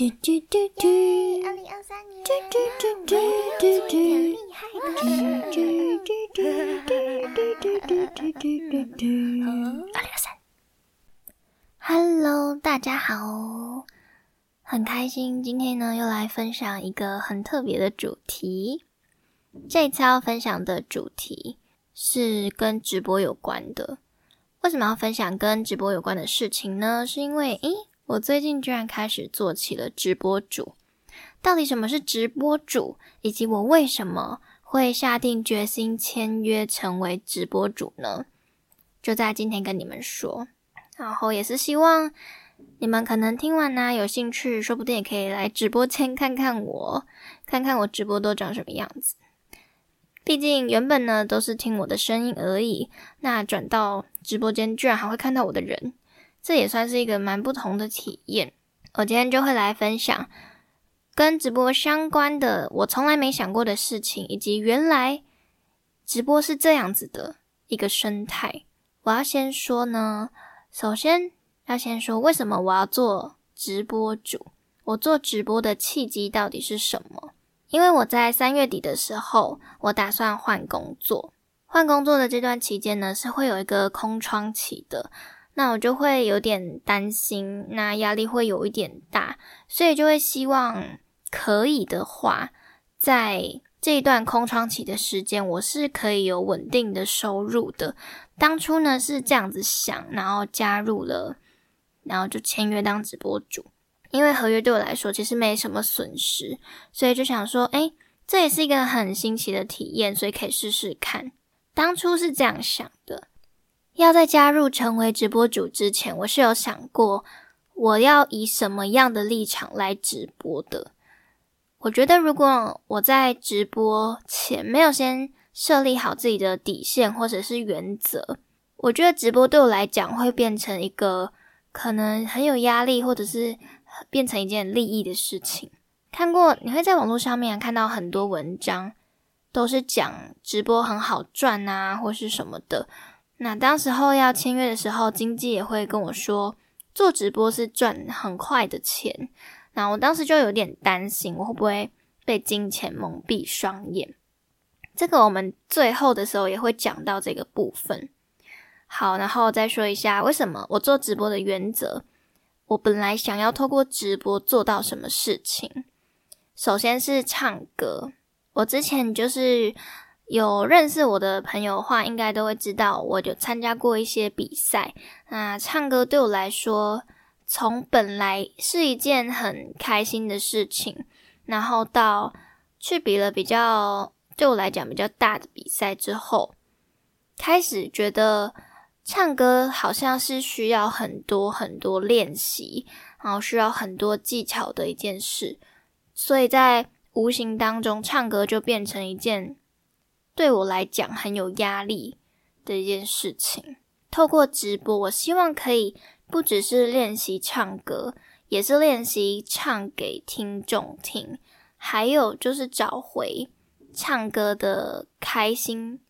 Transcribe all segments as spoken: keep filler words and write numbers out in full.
嘟嘟嘟嘟，二零二三年，嘟嘟嘟嘟嘟嘟，厉害的，嘟嘟嘟嘟嘟嘟嘟嘟嘟嘟，二零二三。Hello， 大家好，很开心，今天呢又来分享一个很特别的主题。这一次要分享的主题是跟直播有关的。为什么要分享跟直播有关的事情呢？是因为，诶。我最近居然开始做起了直播主，到底什么是直播主，以及我为什么会下定决心签约成为直播主呢？就在今天跟你们说，然后也是希望你们可能听完啊，有兴趣，说不定也可以来直播间看看我，看看我直播都长什么样子。毕竟原本呢都是听我的声音而已，那转到直播间居然还会看到我的人。这也算是一个蛮不同的体验。我今天就会来分享跟直播相关的我从来没想过的事情，以及原来直播是这样子的一个生态。我要先说呢，首先要先说为什么我要做直播主，我做直播的契机到底是什么？因为我在三月底的时候，我打算换工作。换工作的这段期间呢，是会有一个空窗期的。那我就会有点担心，那压力会有一点大，所以就会希望可以的话，在这一段空窗期的时间，我是可以有稳定的收入的。当初呢是这样子想，然后加入了，然后就签约当直播主。因为合约对我来说其实没什么损失，所以就想说，诶，这也是一个很新奇的体验，所以可以试试看。当初是这样想的。要在加入成为直播主之前，我是有想过我要以什么样的立场来直播的。我觉得如果我在直播前没有先设立好自己的底线或者是原则，我觉得直播对我来讲会变成一个可能很有压力，或者是变成一件利益的事情。看过，你会在网络上面看到很多文章，都是讲直播很好赚啊，或是什么的。那当时候要签约的时候，经纪也会跟我说做直播是赚很快的钱，那我当时就有点担心我会不会被金钱蒙蔽双眼，这个我们最后的时候也会讲到这个部分。好，然后再说一下为什么我做直播的原则，我本来想要透过直播做到什么事情。首先是唱歌，我之前就是有认识我的朋友的话，应该都会知道我有参加过一些比赛。那唱歌对我来说，从本来是一件很开心的事情，然后到去比了比较对我来讲比较大的比赛之后，开始觉得唱歌好像是需要很多很多练习，然后需要很多技巧的一件事，所以在无形当中，唱歌就变成一件对我来讲很有压力的一件事情。透过直播，我希望可以不只是练习唱歌，也是练习唱给听众听，还有就是找回唱歌的开心，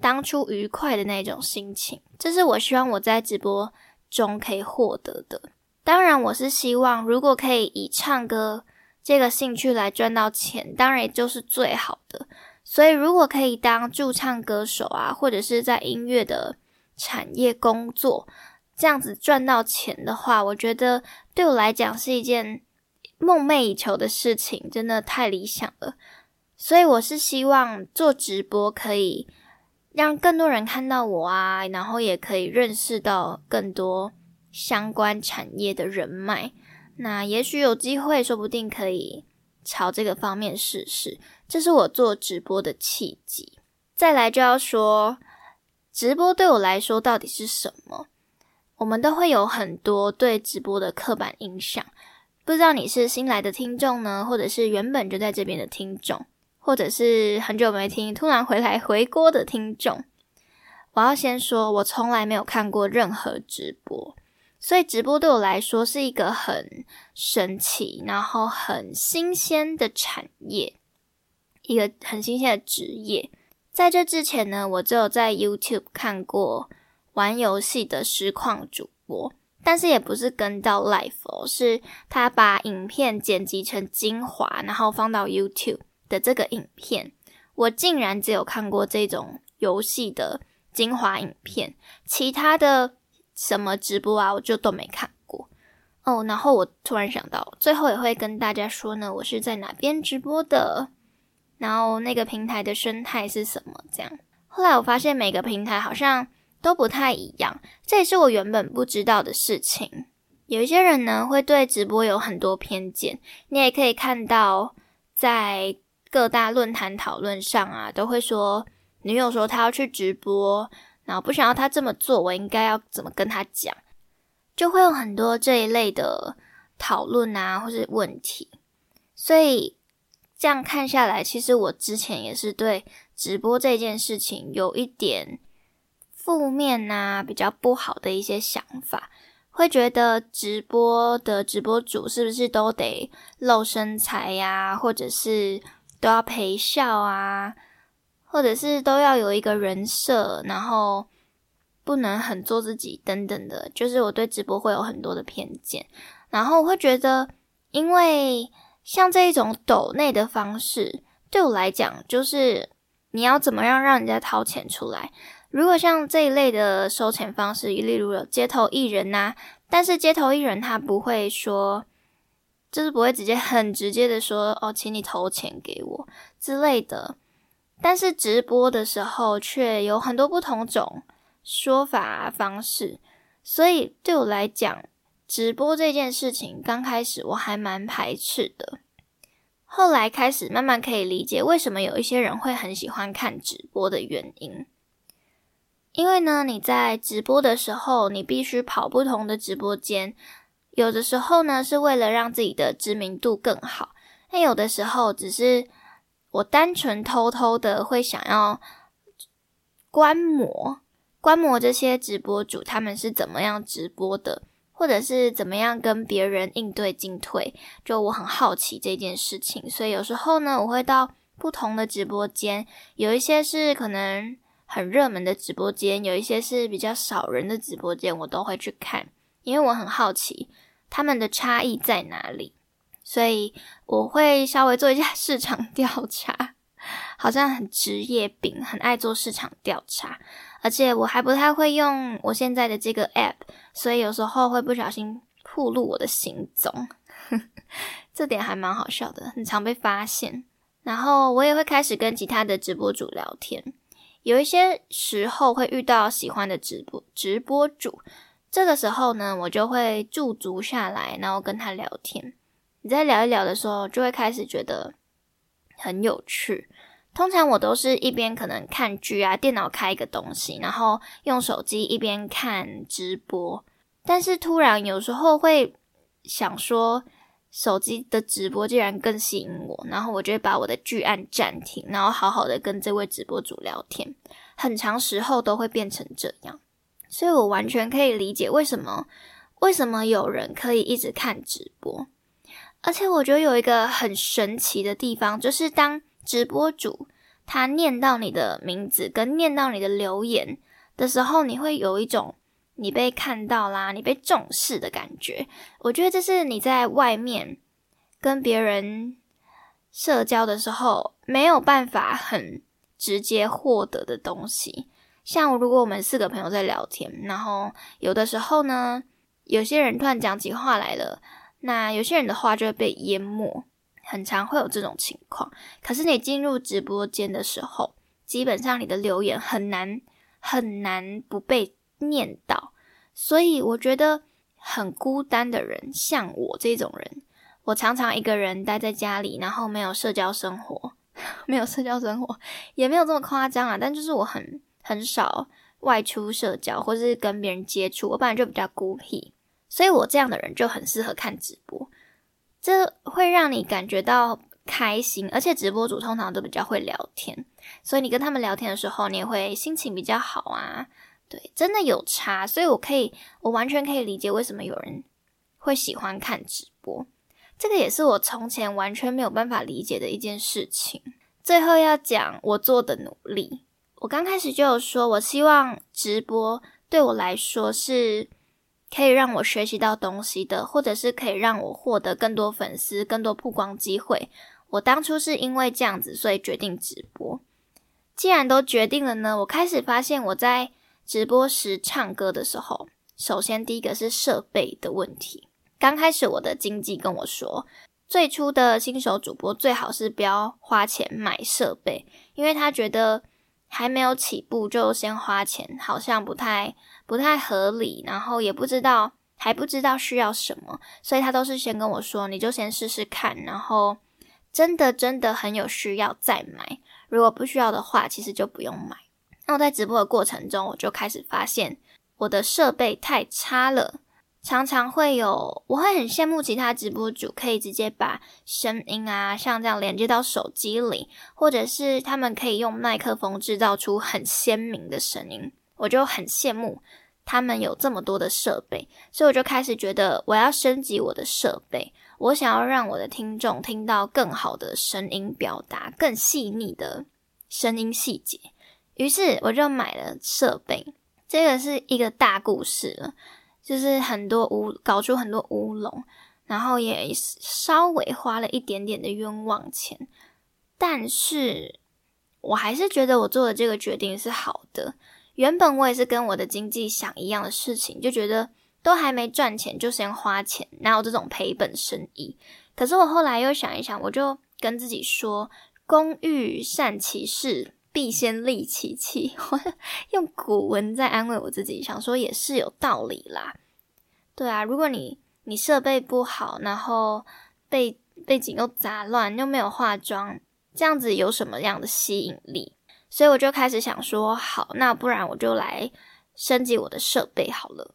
当初愉快的那种心情，这是我希望我在直播中可以获得的。当然我是希望如果可以以唱歌这个兴趣来赚到钱，当然也就是最好的。所以如果可以当驻唱歌手啊，或者是在音乐的产业工作，这样子赚到钱的话，我觉得对我来讲是一件梦寐以求的事情，真的太理想了。所以我是希望做直播可以让更多人看到我啊，然后也可以认识到更多相关产业的人脉。那也许有机会，说不定可以朝这个方面试试，这是我做直播的契机。再来就要说直播对我来说到底是什么。我们都会有很多对直播的刻板印象，不知道你是新来的听众呢，或者是原本就在这边的听众，或者是很久没听突然回来回锅的听众。我要先说我从来没有看过任何直播，所以直播对我来说是一个很神奇，然后很新鲜的产业，一个很新鲜的职业。在这之前呢，我只有在 YouTube 看过玩游戏的实况主播，但是也不是跟到 live 哦，是他把影片剪辑成精华，然后放到 YouTube 的这个影片，我竟然只有看过这种游戏的精华影片，其他的什么直播啊，我就都没看过哦。然后我突然想到，最后也会跟大家说呢，我是在哪边直播的，然后那个平台的生态是什么这样。后来我发现每个平台好像都不太一样，这也是我原本不知道的事情。有一些人呢会对直播有很多偏见，你也可以看到在各大论坛讨论上啊，都会说女友说她要去直播，然后不想要她这么做，我应该要怎么跟她讲，就会有很多这一类的讨论啊或是问题。所以这样看下来，其实我之前也是对直播这件事情有一点负面啊，比较不好的一些想法，会觉得直播的直播主是不是都得露身材呀、啊，或者是都要陪笑啊，或者是都要有一个人设，然后不能很做自己等等的，就是我对直播会有很多的偏见。然后我会觉得，因为像这一种抖内的方式，对我来讲就是你要怎么样让人家掏钱出来。如果像这一类的收钱方式，例如有街头艺人啊，但是街头艺人他不会说，就是不会直接很直接的说哦，请你投钱给我之类的，但是直播的时候却有很多不同种说法、啊、方式。所以对我来讲，直播这件事情刚开始我还蛮排斥的，后来开始慢慢可以理解为什么有一些人会很喜欢看直播的原因。因为呢，你在直播的时候你必须跑不同的直播间，有的时候呢是为了让自己的知名度更好，但有的时候只是我单纯偷偷的会想要观摩观摩这些直播主他们是怎么样直播的，或者是怎么样跟别人应对进退，就我很好奇这件事情。所以有时候呢，我会到不同的直播间，有一些是可能很热门的直播间，有一些是比较少人的直播间，我都会去看，因为我很好奇他们的差异在哪里。所以我会稍微做一下市场调查，好像很职业病，很爱做市场调查。而且我还不太会用我现在的这个 app， 所以有时候会不小心暴露我的行踪这点还蛮好笑的，很常被发现。然后我也会开始跟其他的直播主聊天，有一些时候会遇到喜欢的直播直播主，这个时候呢我就会驻足下来，然后跟他聊天。你在聊一聊的时候就会开始觉得很有趣。通常我都是一边可能看剧啊，电脑开一个东西，然后用手机一边看直播。但是突然有时候会想说，手机的直播竟然更吸引我，然后我就会把我的剧按暂停，然后好好的跟这位直播主聊天。很长时候都会变成这样，所以我完全可以理解为什么为什么有人可以一直看直播。而且我觉得有一个很神奇的地方，就是当直播主他念到你的名字跟念到你的留言的时候，你会有一种你被看到啦，你被重视的感觉。我觉得这是你在外面跟别人社交的时候没有办法很直接获得的东西。像如果我们四个朋友在聊天，然后有的时候呢，有些人突然讲起话来了，那有些人的话就会被淹没，很常会有这种情况。可是你进入直播间的时候，基本上你的留言很难很难不被念到。所以我觉得很孤单的人，像我这种人，我常常一个人待在家里，然后没有社交生活没有社交生活也没有这么夸张啊，但就是我很很少外出社交或是跟别人接触，我本来就比较孤僻，所以我这样的人就很适合看直播。这会让你感觉到开心，而且直播主通常都比较会聊天，所以你跟他们聊天的时候，你也会心情比较好啊。对，真的有差，所以我可以，我完全可以理解为什么有人会喜欢看直播。这个也是我从前完全没有办法理解的一件事情。最后要讲我做的努力。我刚开始就有说，我希望直播对我来说是可以让我学习到东西的，或者是可以让我获得更多粉丝、更多曝光机会。我当初是因为这样子，所以决定直播。既然都决定了呢，我开始发现我在直播时唱歌的时候，首先第一个是设备的问题。刚开始我的经纪跟我说，最初的新手主播最好是不要花钱买设备，因为他觉得还没有起步就先花钱，好像不太不太合理，然后也不知道还不知道需要什么，所以他都是先跟我说，你就先试试看，然后真的真的很有需要再买，如果不需要的话其实就不用买。那我在直播的过程中，我就开始发现我的设备太差了，常常会有我会很羡慕其他直播主可以直接把声音啊像这样连接到手机里，或者是他们可以用麦克风制造出很鲜明的声音，我就很羡慕他们有这么多的设备，所以我就开始觉得我要升级我的设备，我想要让我的听众听到更好的声音表达，更细腻的声音细节。于是我就买了设备，这个是一个大故事了，就是很多乌搞出很多乌龙，然后也稍微花了一点点的冤枉钱，但是我还是觉得我做的这个决定是好的。原本我也是跟我的经纪想一样的事情，就觉得都还没赚钱就先花钱，哪有这种赔本生意。可是我后来又想一想，我就跟自己说，工欲善其事，必先利其器。我用古文在安慰我自己，想说也是有道理啦。对啊，如果你你设备不好，然后背背景又杂乱，又没有化妆，这样子有什么样的吸引力？所以我就开始想说，好，那不然我就来升级我的设备好了。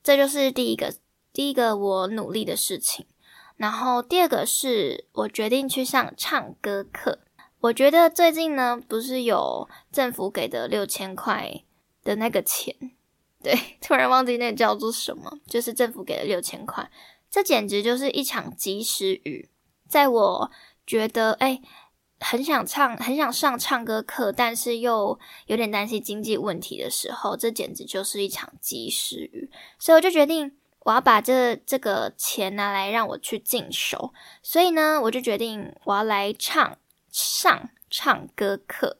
这就是第一个第一个我努力的事情。然后第二个是我决定去上唱歌课。我觉得最近呢，不是有政府给的六千块的那个钱，对，突然忘记那叫做什么，就是政府给的六千块，这简直就是一场及时雨。在我觉得哎、欸很想唱很想上唱歌课，但是又有点担心经济问题的时候，这简直就是一场及时雨。所以我就决定我要把这这个钱拿来让我去进修，所以呢我就决定我要来唱上唱歌课。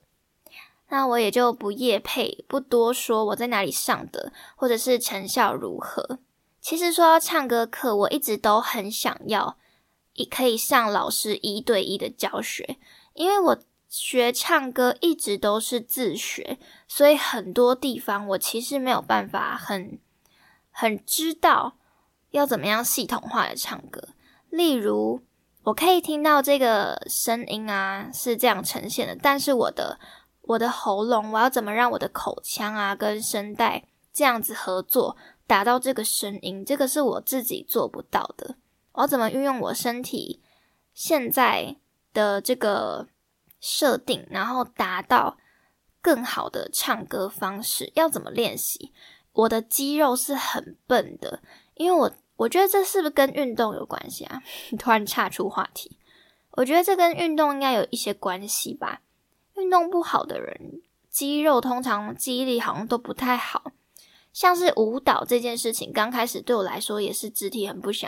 那我也就不业配，不多说我在哪里上的或者是成效如何。其实说到唱歌课，我一直都很想要可以上老师一对一的教学，因为我学唱歌一直都是自学，所以很多地方我其实没有办法很很知道要怎么样系统化的唱歌。例如我可以听到这个声音啊是这样呈现的，但是我的我的喉咙，我要怎么让我的口腔啊跟声带这样子合作达到这个声音，这个是我自己做不到的。我要怎么运用我身体现在的这个设定，然后达到更好的唱歌方式，要怎么练习？我的肌肉是很笨的，因为我我觉得这是不是跟运动有关系啊？突然岔出话题，我觉得这跟运动应该有一些关系吧。运动不好的人，肌肉通常记忆力好像都不太好。像是舞蹈这件事情，刚开始对我来说也是肢体很不协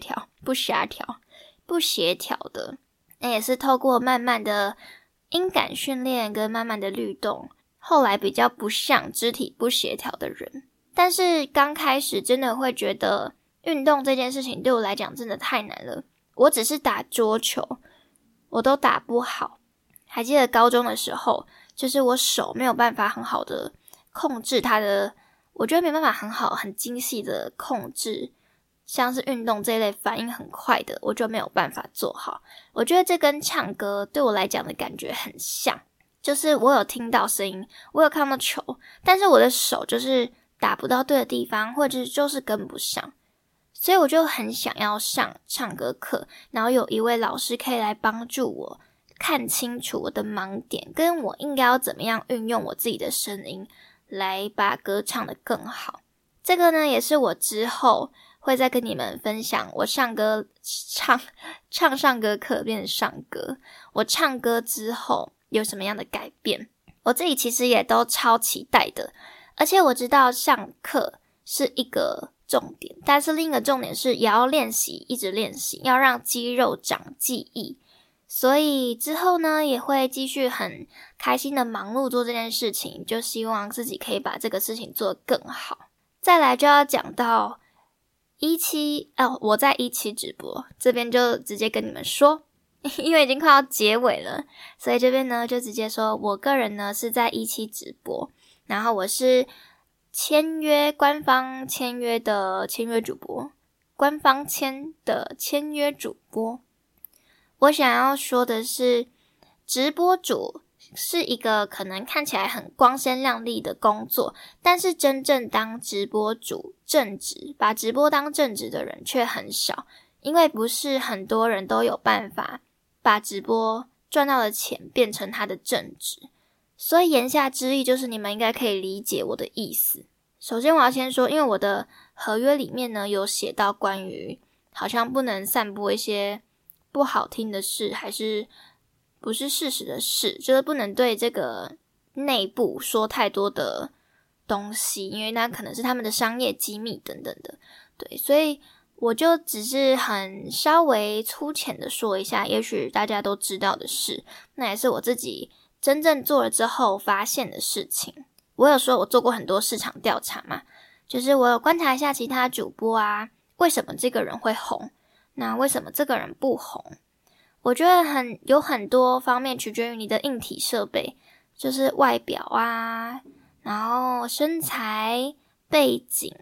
调、不协调、不协调的。那也是透过慢慢的音感训练跟慢慢的律动，后来比较不像肢体不协调的人。但是刚开始真的会觉得运动这件事情对我来讲真的太难了。我只是打桌球，我都打不好。还记得高中的时候，就是我手没有办法很好的控制它的。我觉得没办法很好很精细的控制，像是运动这一类反应很快的，我就没有办法做好。我觉得这跟唱歌对我来讲的感觉很像，就是我有听到声音，我有看到球，但是我的手就是打不到对的地方，或者就是跟不上。所以我就很想要上唱歌课，然后有一位老师可以来帮助我看清楚我的盲点，跟我应该要怎么样运用我自己的声音来把歌唱得更好。这个呢也是我之后会再跟你们分享，我上歌唱唱上歌课变成上歌，我唱歌之后有什么样的改变，我自己其实也都超期待的。而且我知道上课是一个重点，但是另一个重点是也要练习，一直练习，要让肌肉长记忆。所以之后呢，也会继续很开心的忙碌做这件事情，就希望自己可以把这个事情做得更好。再来就要讲到一期，哦，我在一期直播，这边就直接跟你们说，因为已经快要结尾了，所以这边呢就直接说，我个人呢是在一期直播，然后我是签约官方签约的签约主播，官方签的签约主播。我想要说的是，直播主是一个可能看起来很光鲜亮丽的工作，但是真正当直播主正职，把直播当正职的人却很少，因为不是很多人都有办法把直播赚到的钱变成他的正职。所以言下之意就是你们应该可以理解我的意思。首先我要先说，因为我的合约里面呢有写到关于好像不能散播一些不好听的事，还是不是事实的事，就是不能对这个内部说太多的东西，因为那可能是他们的商业机密等等的。对，所以我就只是很稍微粗浅的说一下，也许大家都知道的事，那也是我自己真正做了之后发现的事情。我有说我做过很多市场调查嘛，就是我有观察一下其他主播啊，为什么这个人会红，那为什么这个人不红？我觉得很有很多方面取决于你的硬体设备，就是外表啊，然后身材、背景、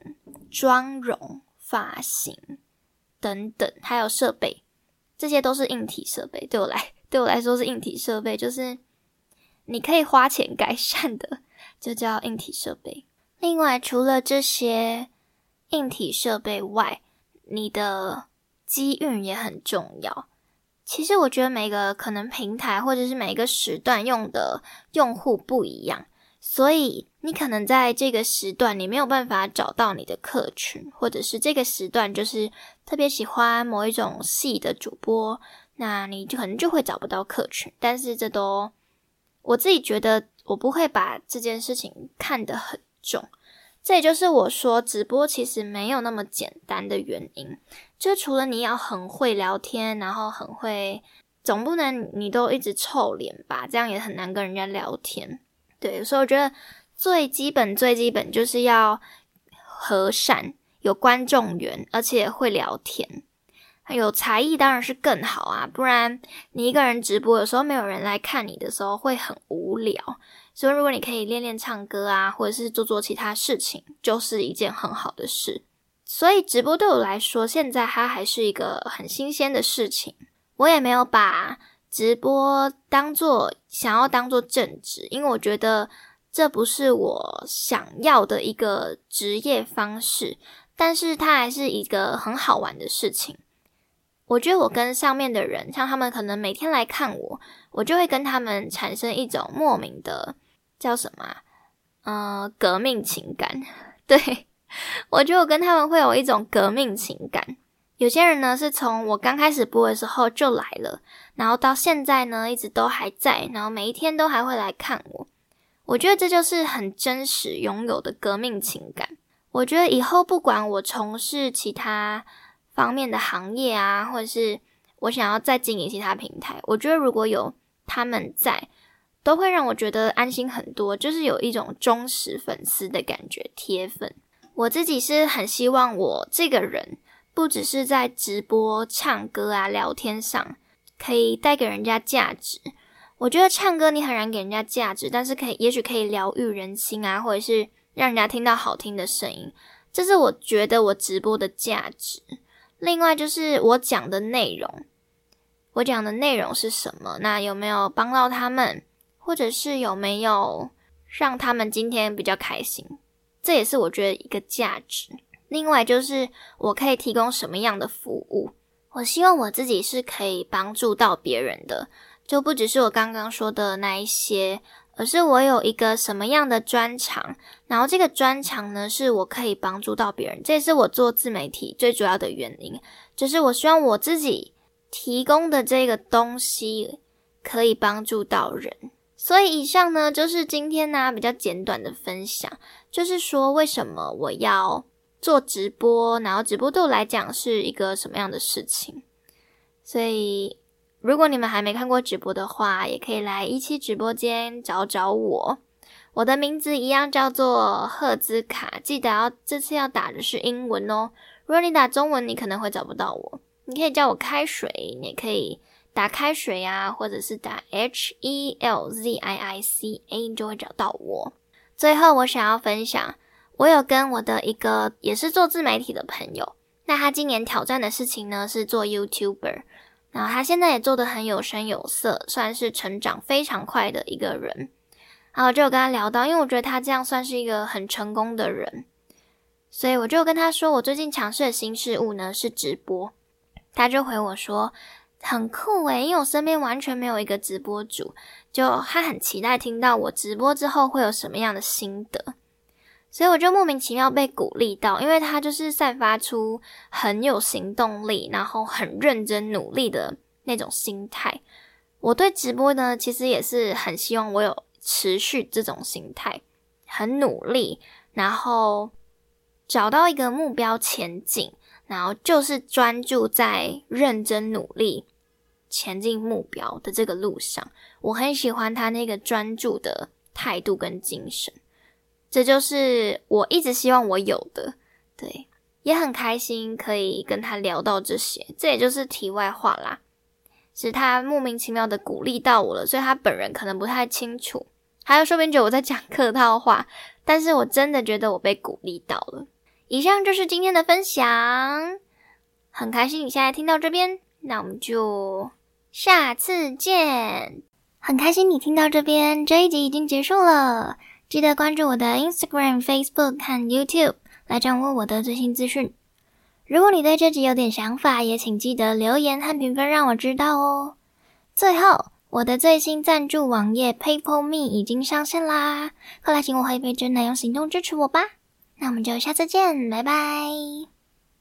妆容、发型等等，还有设备，这些都是硬体设备。对我来对我来说是硬体设备，就是你可以花钱改善的，就叫硬体设备。另外，除了这些硬体设备外，你的机运也很重要。其实我觉得每个可能平台或者是每个时段用的用户不一样，所以你可能在这个时段你没有办法找到你的客群，或者是这个时段就是特别喜欢某一种系的主播，那你就可能就会找不到客群。但是这都我自己觉得我不会把这件事情看得很重，这也就是我说直播其实没有那么简单的原因。就除了你要很会聊天，然后很会，总不能你都一直臭脸吧，这样也很难跟人家聊天。对，所以我觉得最基本最基本就是要和善，有观众缘，而且会聊天，有才艺当然是更好啊，不然你一个人直播有时候没有人来看你的时候会很无聊。所以如果你可以练练唱歌啊，或者是做做其他事情，就是一件很好的事。所以直播对我来说，现在它还是一个很新鲜的事情。我也没有把直播当作想要当作正职，因为我觉得这不是我想要的一个职业方式，但是它还是一个很好玩的事情。我觉得我跟上面的人，像他们可能每天来看我，我就会跟他们产生一种莫名的叫什么、啊、呃，革命情感。对，我觉得我跟他们会有一种革命情感。有些人呢是从我刚开始播的时候就来了，然后到现在呢一直都还在，然后每一天都还会来看我。我觉得这就是很真实拥有的革命情感。我觉得以后不管我从事其他方面的行业啊，或者是我想要再经营其他平台，我觉得如果有他们在，都会让我觉得安心很多，就是有一种忠实粉丝的感觉，铁粉。我自己是很希望我这个人不只是在直播唱歌啊聊天上可以带给人家价值。我觉得唱歌你很难给人家价值，但是可以也许可以疗愈人心啊，或者是让人家听到好听的声音，这是我觉得我直播的价值。另外就是我讲的内容，我讲的内容是什么，那有没有帮到他们，或者是有没有让他们今天比较开心，这也是我觉得一个价值。另外就是我可以提供什么样的服务，我希望我自己是可以帮助到别人的，就不只是我刚刚说的那一些，而是我有一个什么样的专长，然后这个专长呢是我可以帮助到别人，这也是我做自媒体最主要的原因，就是我希望我自己提供的这个东西可以帮助到人。所以以上呢就是今天呢、啊、比较简短的分享，就是说为什么我要做直播，然后直播对我来讲是一个什么样的事情。所以如果你们还没看过直播的话，也可以来一期直播间找找我，我的名字一样叫做HelZiiCa，记得要这次要打的是英文哦。如果你打中文，你可能会找不到我。你可以叫我开水，你也可以打开水啊，或者是打 H E L Z I I C A 就会找到我。最后我想要分享，我有跟我的一个也是做自媒体的朋友，那他今年挑战的事情呢是做 YouTuber， 然后他现在也做得很有声有色，算是成长非常快的一个人。然后我就有跟他聊到，因为我觉得他这样算是一个很成功的人，所以我就跟他说我最近尝试的新事物呢是直播。他就回我说很酷耶、欸、因为我身边完全没有一个直播主，就他很期待听到我直播之后会有什么样的心得。所以我就莫名其妙被鼓励到，因为他就是散发出很有行动力，然后很认真努力的那种心态。我对直播呢其实也是很希望我有持续这种心态，很努力，然后找到一个目标前进，然后就是专注在认真努力前进目标的这个路上。我很喜欢他那个专注的态度跟精神，这就是我一直希望我有的。对，也很开心可以跟他聊到这些，这也就是题外话啦，是他莫名其妙的鼓励到我了，所以他本人可能不太清楚，还有说不定觉得我在讲客套话，但是我真的觉得我被鼓励到了。以上就是今天的分享，很开心你现在听到这边，那我们就下次见。很开心你听到这边，这一集已经结束了，记得关注我的 Instagram、Facebook 和 YouTube 来掌握我的最新资讯。如果你对这集有点想法，也请记得留言和评分让我知道哦。最后，我的最新赞助网页 PayPal.me 已经上线啦，快来请我喝一杯真奶，用行动支持我吧。那我们就下次见，拜拜。